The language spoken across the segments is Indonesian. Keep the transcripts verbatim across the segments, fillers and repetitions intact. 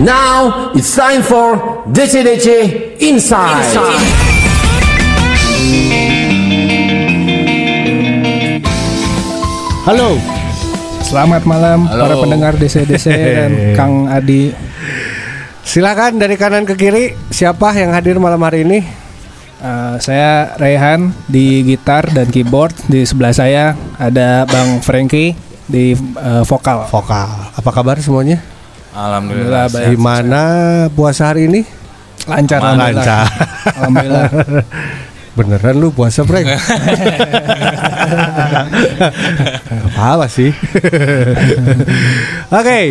Now it's time for D C D C Inside. Inside. Halo, selamat malam. Halo para pendengar D C D C dan Kang Adi. Silakan dari kanan ke kiri, siapa yang hadir malam hari ini? Uh, saya Rayhan di gitar dan keyboard. Di sebelah saya ada Bang Frankie di uh, vokal. Vokal. Apa kabar semuanya? Alhamdulillah. Alhamdulillah. Gimana puasa hari ini? Lancar. Alhamdulillah. Lancar. Alhamdulillah. Beneran lu puasa, Frank? Apa sih? Oke, okay.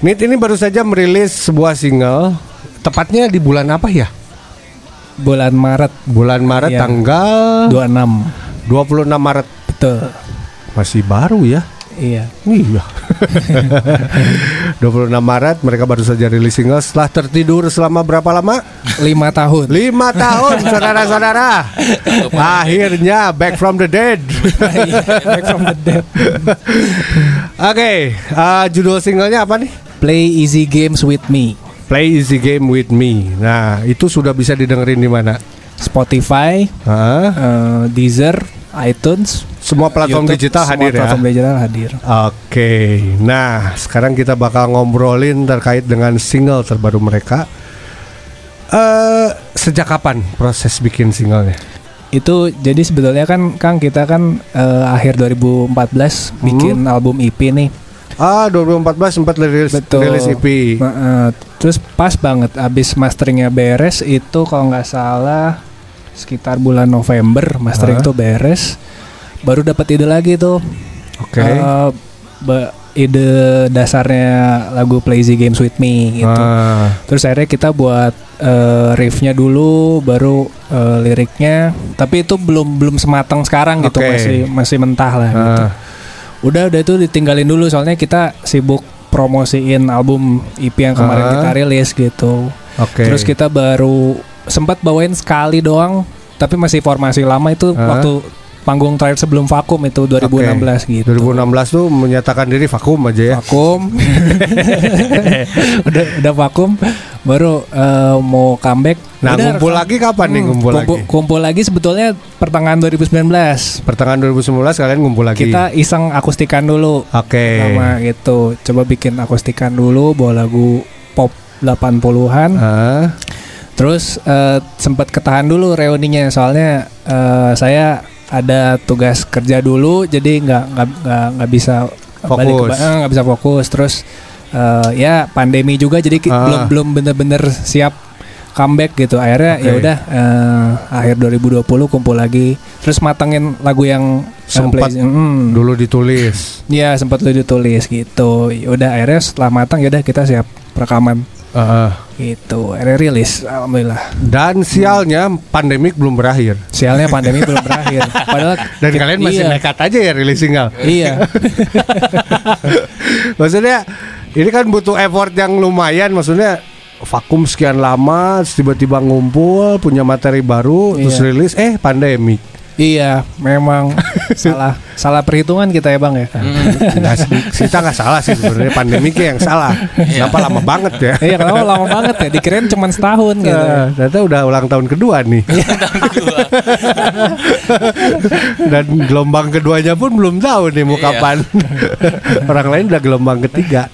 Neat ini baru saja merilis sebuah single. Tepatnya di bulan apa ya? Bulan Maret. Bulan Maret ya. Tanggal dua puluh enam dua puluh enam Maret. Betul. Masih baru ya? Iya. Iya. dua puluh enam Maret mereka baru saja rilis single setelah tertidur selama berapa lama? lima tahun. lima tahun saudara-saudara. Akhirnya Back From The Dead. Back From The Dead. Oke, okay, uh, judul singlenya apa nih? Play Easy Games With Me. Play Easy Game With Me. Nah, itu sudah bisa didengerin di mana? Spotify, huh? uh, Deezer, iTunes, semua platform YouTube, digital hadir ya. Semua platform digital hadir. Oke, okay. Nah sekarang kita bakal ngobrolin terkait dengan single terbaru mereka. Uh, sejak kapan proses bikin singlenya? Itu jadi sebetulnya kan Kang kita kan uh, akhir dua ribu empat belas bikin hmm. album E P nih. Ah, dua ribu empat belas sempat rilis, rilis E P. Uh, terus pas banget abis masteringnya beres itu kalau nggak salah sekitar bulan November mastering itu huh? beres. Baru dapat ide lagi tuh. Oke. Okay. Uh, ba- ide dasarnya lagu Play Easy Games With Me gitu. Ah. Terus akhirnya kita buat uh, riffnya dulu, baru uh, liriknya. Tapi itu belum belum sematang sekarang gitu, okay. masih masih mentah lah. Ah. Gitu. Udah udah itu ditinggalin dulu soalnya kita sibuk promosiin album E P yang kemarin ah. kita rilis gitu. Okay. Terus kita baru sempat bawain sekali doang, tapi masih formasi lama itu ah. waktu panggung terakhir sebelum vakum itu dua ribu enam belas okay. gitu. dua ribu enam belas tuh menyatakan diri vakum aja ya. Vakum. udah udah vakum baru uh, mau comeback. Nah, udah, kumpul lagi kapan hmm, nih kumpul, kumpul lagi? Kumpul lagi sebetulnya pertengahan dua ribu sembilan belas. Pertengahan dua ribu sembilan belas kalian kumpul lagi. Kita iseng akustikan dulu. Oke. Okay. Sama gitu. Coba bikin akustikan dulu bawa lagu pop delapan puluhan. Uh. Terus uh, sempat ketahan dulu reuninya soalnya uh, saya ada tugas kerja dulu jadi nggak nggak nggak bisa fokus nggak eh, bisa fokus terus uh, ya pandemi juga jadi ki- ah. belum belum bener-bener siap comeback gitu akhirnya okay. ya udah uh, akhir dua ribu dua puluh kumpul lagi terus matangin lagu yang sempat hmm. dulu ditulis ya sempat dulu ditulis gitu udah akhirnya setelah matang ya udah kita siap rekaman uh. gitu akhirnya rilis alhamdulillah dan sialnya hmm. pandemik belum berakhir sialnya pandemi belum berakhir padahal dan kita, kalian masih iya. nekat aja ya rilis single iya maksudnya ini kan butuh effort yang lumayan maksudnya vakum sekian lama tiba-tiba ngumpul punya materi baru iya. terus rilis eh pandemi iya memang salah salah perhitungan kita ya bang ya mm. nah, kita nggak salah sih sebenarnya pandemiknya yang salah kenapa lama banget ya iya kenapa lama banget ya dikirain cuma setahun gitu nah, ternyata udah ulang tahun kedua nih dan gelombang keduanya pun belum tahu nih mau kapan orang lain udah gelombang ketiga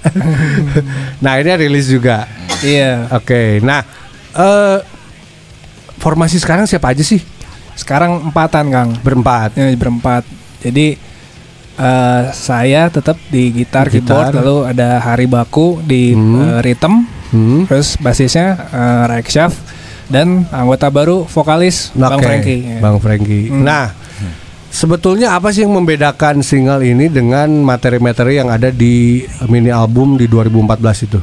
nah ini rilis juga iya oke okay. Nah uh, formasi sekarang siapa aja sih? Sekarang empatan Kang. Berempat ya, berempat. Jadi uh, saya tetap di gitar, gitar keyboard. Lalu ada Hari Baku di hmm. uh, rhythm hmm. terus basisnya uh, Reichschaft. Dan anggota baru vokalis okay. Bang Frankie ya. Bang Frankie hmm. Nah hmm. sebetulnya apa sih yang membedakan single ini dengan materi-materi yang ada di mini album di dua ribu empat belas itu?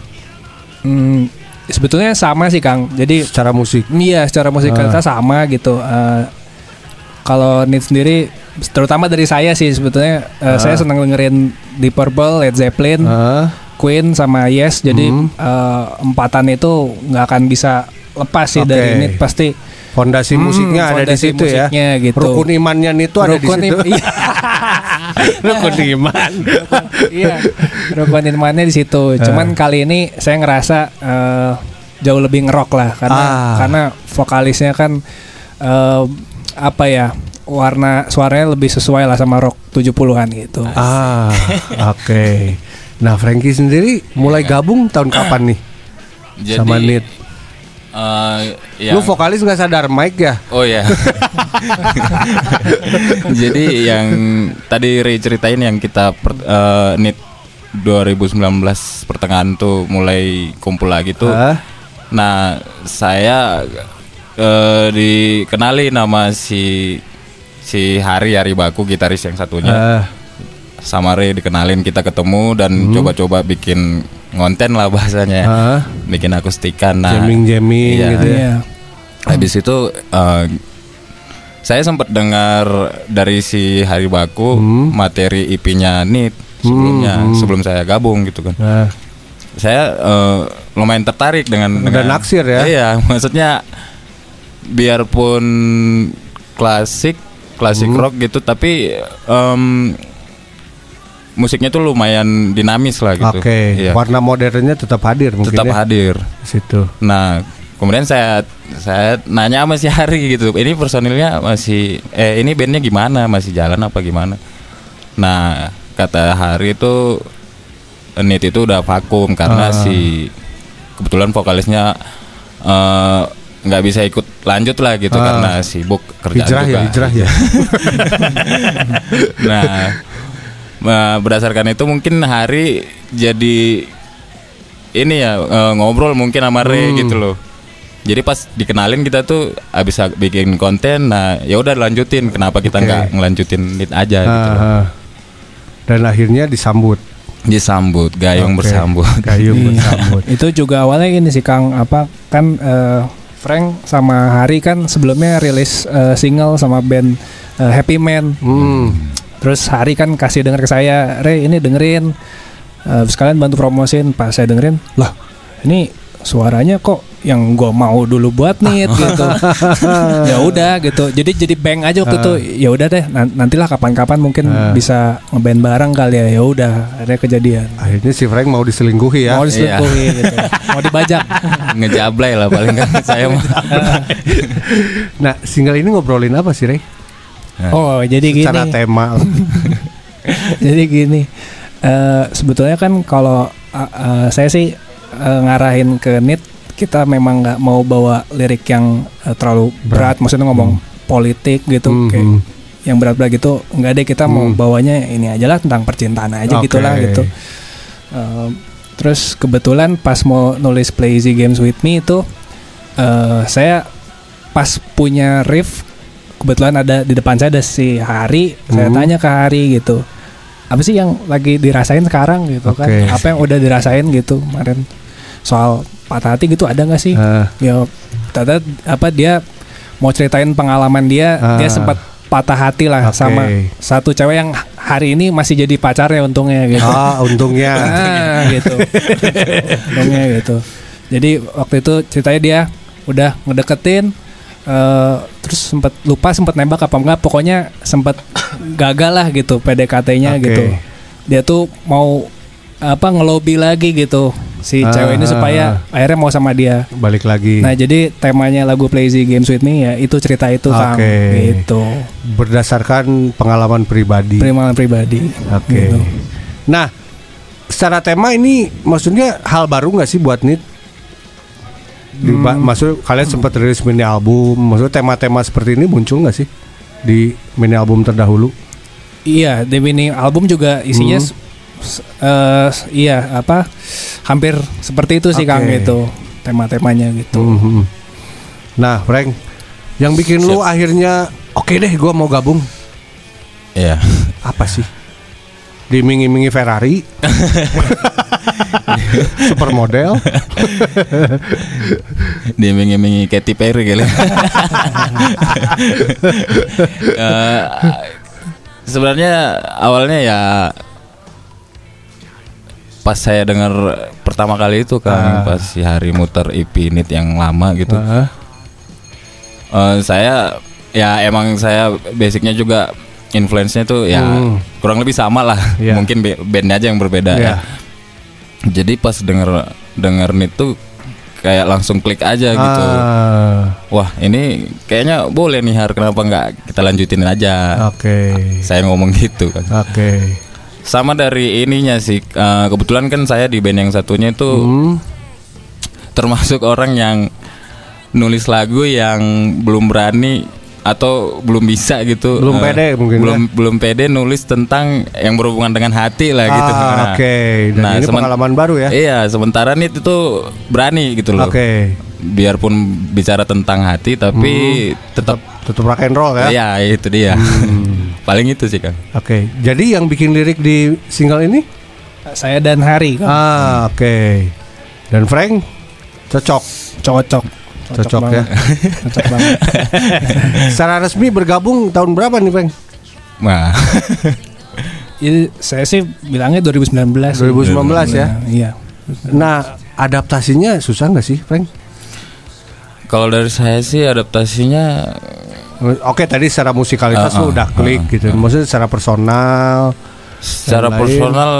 Hmm, sebetulnya sama sih Kang. Jadi secara musik iya secara musik ah. kita sama gitu. uh, Kalau Neat sendiri, terutama dari saya sih sebetulnya uh. Uh, saya senang dengerin Deep Purple, Led Zeppelin, uh. Queen sama Yes. Jadi hmm. uh, empatan itu nggak akan bisa lepas sih okay. dari Neat pasti. Fondasi musiknya hmm, ada fondasi di situ musiknya, ya. Gitu. Rukun imannya Neat itu ada di situ. Im- Rukun iman. Iya, rukun imannya di situ. Cuman kali ini saya ngerasa uh, jauh lebih ngerok lah, karena ah. karena vokalisnya kan uh, apa ya, warna suaranya lebih sesuai lah sama rock tujuh puluhan gitu. Ah, oke. Okay. Nah, Frankie sendiri mulai gabung tahun kapan nih? Jadi, sama Neat. Uh, yang... Lu vokalis nggak sadar mic ya? Oh ya. Jadi yang tadi Ray ceritain yang kita per, uh, Neat dua ribu sembilan belas pertengahan tuh mulai kumpul lagi tuh. Huh? Nah saya uh, dikenali nama si si Hari Hari Baku, gitaris yang satunya. Uh. Sama Ray dikenalin, kita ketemu dan hmm. coba-coba bikin ngonten lah bahasanya, uh, bikin akustikan, nah, jamming-jamming iya, gitu ya. Habis itu uh, saya sempat dengar dari si Hari Baku hmm. materi E P-nya Neat sebelumnya, hmm. sebelum saya gabung gitu kan. Uh. Saya uh, lumayan tertarik dengan udah dengan naksir ya. Iya, maksudnya biarpun klasik, klasik hmm. rock gitu, tapi um, musiknya tuh lumayan dinamis lah gitu. Oke. Okay. Iya. Warna modernnya tetap hadir mungkin. Tetap ya? Hadir. Situ. Nah, kemudian saya saya nanya sama si Hari gitu. Ini personilnya masih eh ini bandnya gimana? Masih jalan apa gimana? Nah, kata Hari itu Neat itu udah vakum karena ah. si kebetulan vokalisnya uh, nggak bisa ikut lanjut lah gitu ah. karena sibuk kerjaan hijrah juga. Hijrah ya, hijrah ya. Nah, nah, berdasarkan itu mungkin Hari jadi ini ya uh, ngobrol mungkin sama Ray hmm. gitu loh. Jadi pas dikenalin kita tuh abis bikin konten, nah ya udah lanjutin. Kenapa kita nggak okay. ngelanjutin Neat aja? Uh, gitu loh. Dan akhirnya disambut. Disambut, gayung okay. bersambut. Gayung bersambut. Itu juga awalnya ini sih Kang, apa kan uh, Frank sama Hari kan sebelumnya rilis uh, single sama band uh, Happy Man. Hmm. Terus Hari kan kasih denger ke saya, Re ini dengerin, uh, sekalian bantu promosin. Pas saya dengerin, lah ini suaranya kok yang gue mau dulu buat Neat gitu. Ya udah gitu. Jadi jadi bang aja waktu itu. Uh. Ya udah deh, nantilah kapan-kapan mungkin uh. bisa ngeband bareng kali ya. Ya udah, ada kejadian. Akhirnya si Frank mau diselingkuhi ya. Mau diselingkuhi iya. gitu. Mau dibajak. Ngejablay lah paling kan saya mah. Nah, single ini ngobrolin apa sih, Re? Oh jadi gini. Secara tema. Jadi gini, uh, sebetulnya kan kalau uh, uh, saya sih uh, ngarahin ke Neat, kita memang nggak mau bawa lirik yang uh, terlalu berat, berat. Maksudnya ngomong hmm. politik gitu, hmm. kayak yang berat-berat gitu nggak deh, kita hmm. mau bawanya ini aja lah, tentang percintaan aja okay. gitulah gitu. Uh, terus kebetulan pas mau nulis Play Easy Games With Me itu uh, saya pas punya riff. Kebetulan ada di depan saya ada si Hari, saya hmm. tanya ke Hari gitu, apa sih yang lagi dirasain sekarang gitu okay. kan? Apa yang udah dirasain gitu kemarin soal patah hati gitu ada nggak sih? Uh. Ya, ternyata apa dia mau ceritain pengalaman dia, uh. dia sempat patah hati lah okay. sama satu cewek yang hari ini masih jadi pacarnya untungnya gitu. Ah, untungnya. Ah, gitu. Untungnya gitu. Jadi waktu itu ceritanya dia udah ngedeketin. Uh, terus sempat lupa sempat nembak apa enggak, pokoknya sempat gagal lah gitu P D K T-nya okay. gitu. Dia tuh mau apa ngelobi lagi gitu si ah, cewek ini supaya ah, akhirnya mau sama dia balik lagi. Nah jadi temanya lagu Play Easy Games With Me ya itu cerita itu Kang okay. gitu. Berdasarkan pengalaman pribadi. Pengalaman pribadi. Oke. Okay. Gitu. Nah secara tema ini maksudnya hal baru nggak sih buat Neat? Diba- hmm. Maksud kalian sempat rilis mini album, maksud tema-tema seperti ini muncul nggak sih di mini album terdahulu? Iya, di mini album juga isinya, hmm. uh, iya apa, hampir seperti itu sih okay. Kang gitu, tema-temanya gitu. Hmm. Nah, Frank, yang bikin Siap. lu akhirnya oke okay deh, gue mau gabung. Iya. Yeah. Apa sih? Dimingi-mingi Ferrari. Supermodel. Dimingi-mingi Katy Perry kali. uh, sebenarnya awalnya ya pas saya dengar pertama kali itu kan uh. pas si Hari muter E P Neat yang lama gitu. Uh. Uh, saya ya emang saya basicnya juga influence-nya tuh ya mm. kurang lebih sama lah, yeah. mungkin bandnya aja yang berbeda, yeah. ya. Jadi pas denger dengerin itu kayak langsung klik aja gitu. Ah. Wah, ini kayaknya boleh nih Har, kenapa enggak kita lanjutin aja. Oke. Okay. Saya ngomong gitu kan. Oke. Okay. Sama dari ininya sih, kebetulan kan saya di band yang satunya itu hmm. termasuk orang yang nulis lagu yang belum berani atau belum bisa gitu. Belum pede mungkin. Belum ya? belum pede nulis tentang yang berhubungan dengan hati lah ah, gitu. Nah, oke. Okay. Nah, ini semen- pengalaman baru ya. Iya, sementara nih itu tuh berani gitu loh. Oke. Okay. Biarpun bicara tentang hati tapi hmm. tetap tetap rock and roll ya. Iya, itu dia. Hmm. Paling itu sih kan. Oke. Okay. Jadi yang bikin lirik di single ini saya dan Hari kan. Ah, oke. Okay. Dan Frank cocok, cocok. Cocok, cocok ya. Cocok banget. Secara resmi bergabung tahun berapa nih, Bang? Nah. Ini saya sih bilangnya dua ribu sembilan belas. dua ribu sembilan belas ya? Iya. Nah, adaptasinya susah enggak sih, Bang? Kalau dari saya sih adaptasinya oke, tadi secara musikalitas uh, uh, udah klik uh, gitu. Uh, Maksudnya secara personal, secara personal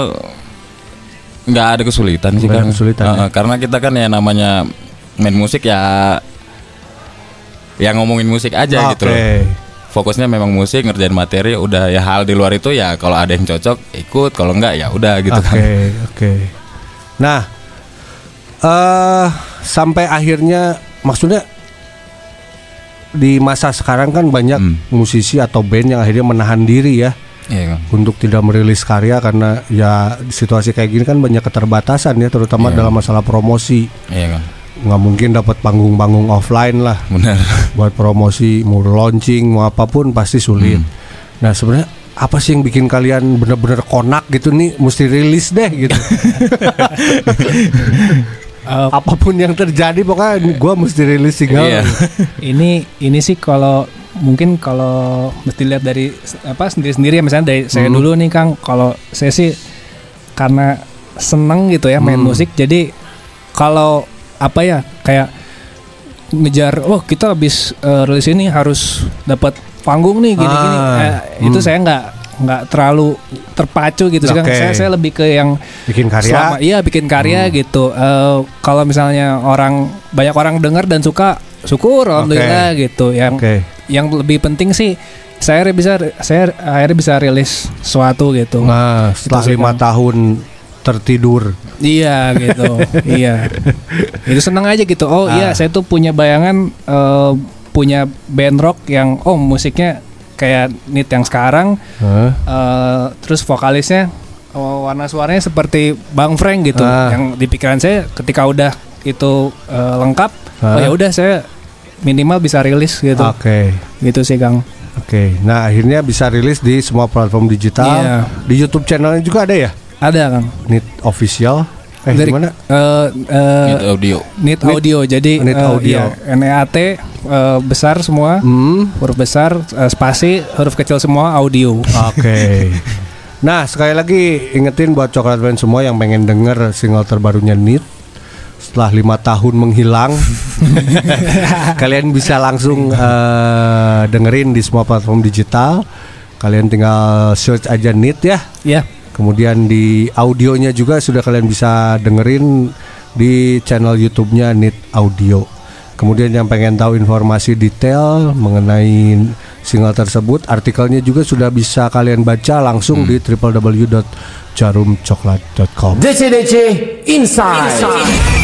enggak ada kesulitan sih kan. Uh, ya. Karena kita kan ya namanya main musik ya, ya ngomongin musik aja okay. gitu loh. Fokusnya memang musik, ngerjain materi. Udah ya hal di luar itu ya kalau ada yang cocok ikut, kalau enggak ya udah gitu okay, kan. Oke oke. Nah, uh, sampai akhirnya maksudnya di masa sekarang kan banyak hmm. musisi atau band yang akhirnya menahan diri ya. Iya, untuk tidak merilis karya karena ya situasi kayak gini kan banyak keterbatasan ya, terutama iya, dalam masalah promosi. Iya kan. Nggak mungkin dapat panggung-panggung offline lah. Benar. Buat promosi, mau launching, mau apapun pasti sulit. Hmm. Nah sebenarnya apa sih yang bikin kalian benar-benar konak gitu nih, mesti rilis deh gitu. uh, apapun yang terjadi pokoknya gue mesti rilis single. Iya. ini ini sih kalau mungkin kalau mesti lihat dari apa sendiri-sendiri ya, misalnya dari hmm. saya dulu nih Kang. Kalau saya sih karena seneng gitu ya main hmm. musik, jadi kalau apa ya kayak ngejar, oh kita habis uh, rilis ini harus dapat panggung nih gini-gini. Ah, eh, hmm. Itu saya nggak nggak terlalu terpacu gitu. Okay. Saya saya lebih ke yang bikin karya. Selama, iya bikin karya hmm. gitu. Uh, kalau misalnya orang banyak orang dengar dan suka, syukur alhamdulillah okay. gitu. Yang okay. yang lebih penting sih saya bisa saya akhirnya bisa rilis sesuatu gitu. Nah, setelah lima tahun tertidur. Iya gitu. Iya. Itu seneng aja gitu. Oh ah. iya, saya tuh punya bayangan uh, punya band rock yang oh musiknya kayak Neat yang sekarang. Huh? Uh, terus vokalisnya oh, warna suaranya seperti Bang Frank gitu. Ah. Yang di pikiran saya ketika udah itu uh, lengkap, huh? oh ya udah saya minimal bisa rilis gitu. Oke. Okay. Gitu sih Kang. Oke. Okay. Nah, akhirnya bisa rilis di semua platform digital. Yeah. Di YouTube channelnya juga ada ya? Ada Kang. Neat Official. Eh dari, gimana? Uh, uh, Neat Audio. Neat Audio. Jadi Neat uh, Audio. Iya, N E A T uh, besar semua. Hmm. Huruf besar, uh, spasi, huruf kecil semua audio. Oke. Okay. Nah, sekali lagi ingetin buat Coklat Band semua yang pengen denger single terbarunya Neat setelah lima tahun menghilang. Kalian bisa langsung uh, dengerin di semua platform digital. Kalian tinggal search aja Neat ya. Iya. Yeah. Kemudian di audionya juga sudah kalian bisa dengerin di channel YouTube-nya Neat Audio. Kemudian yang pengen tahu informasi detail mengenai single tersebut, artikelnya juga sudah bisa kalian baca langsung hmm. di double-u double-u double-u dot jarum coklat dot com. D C D C Inside. Inside.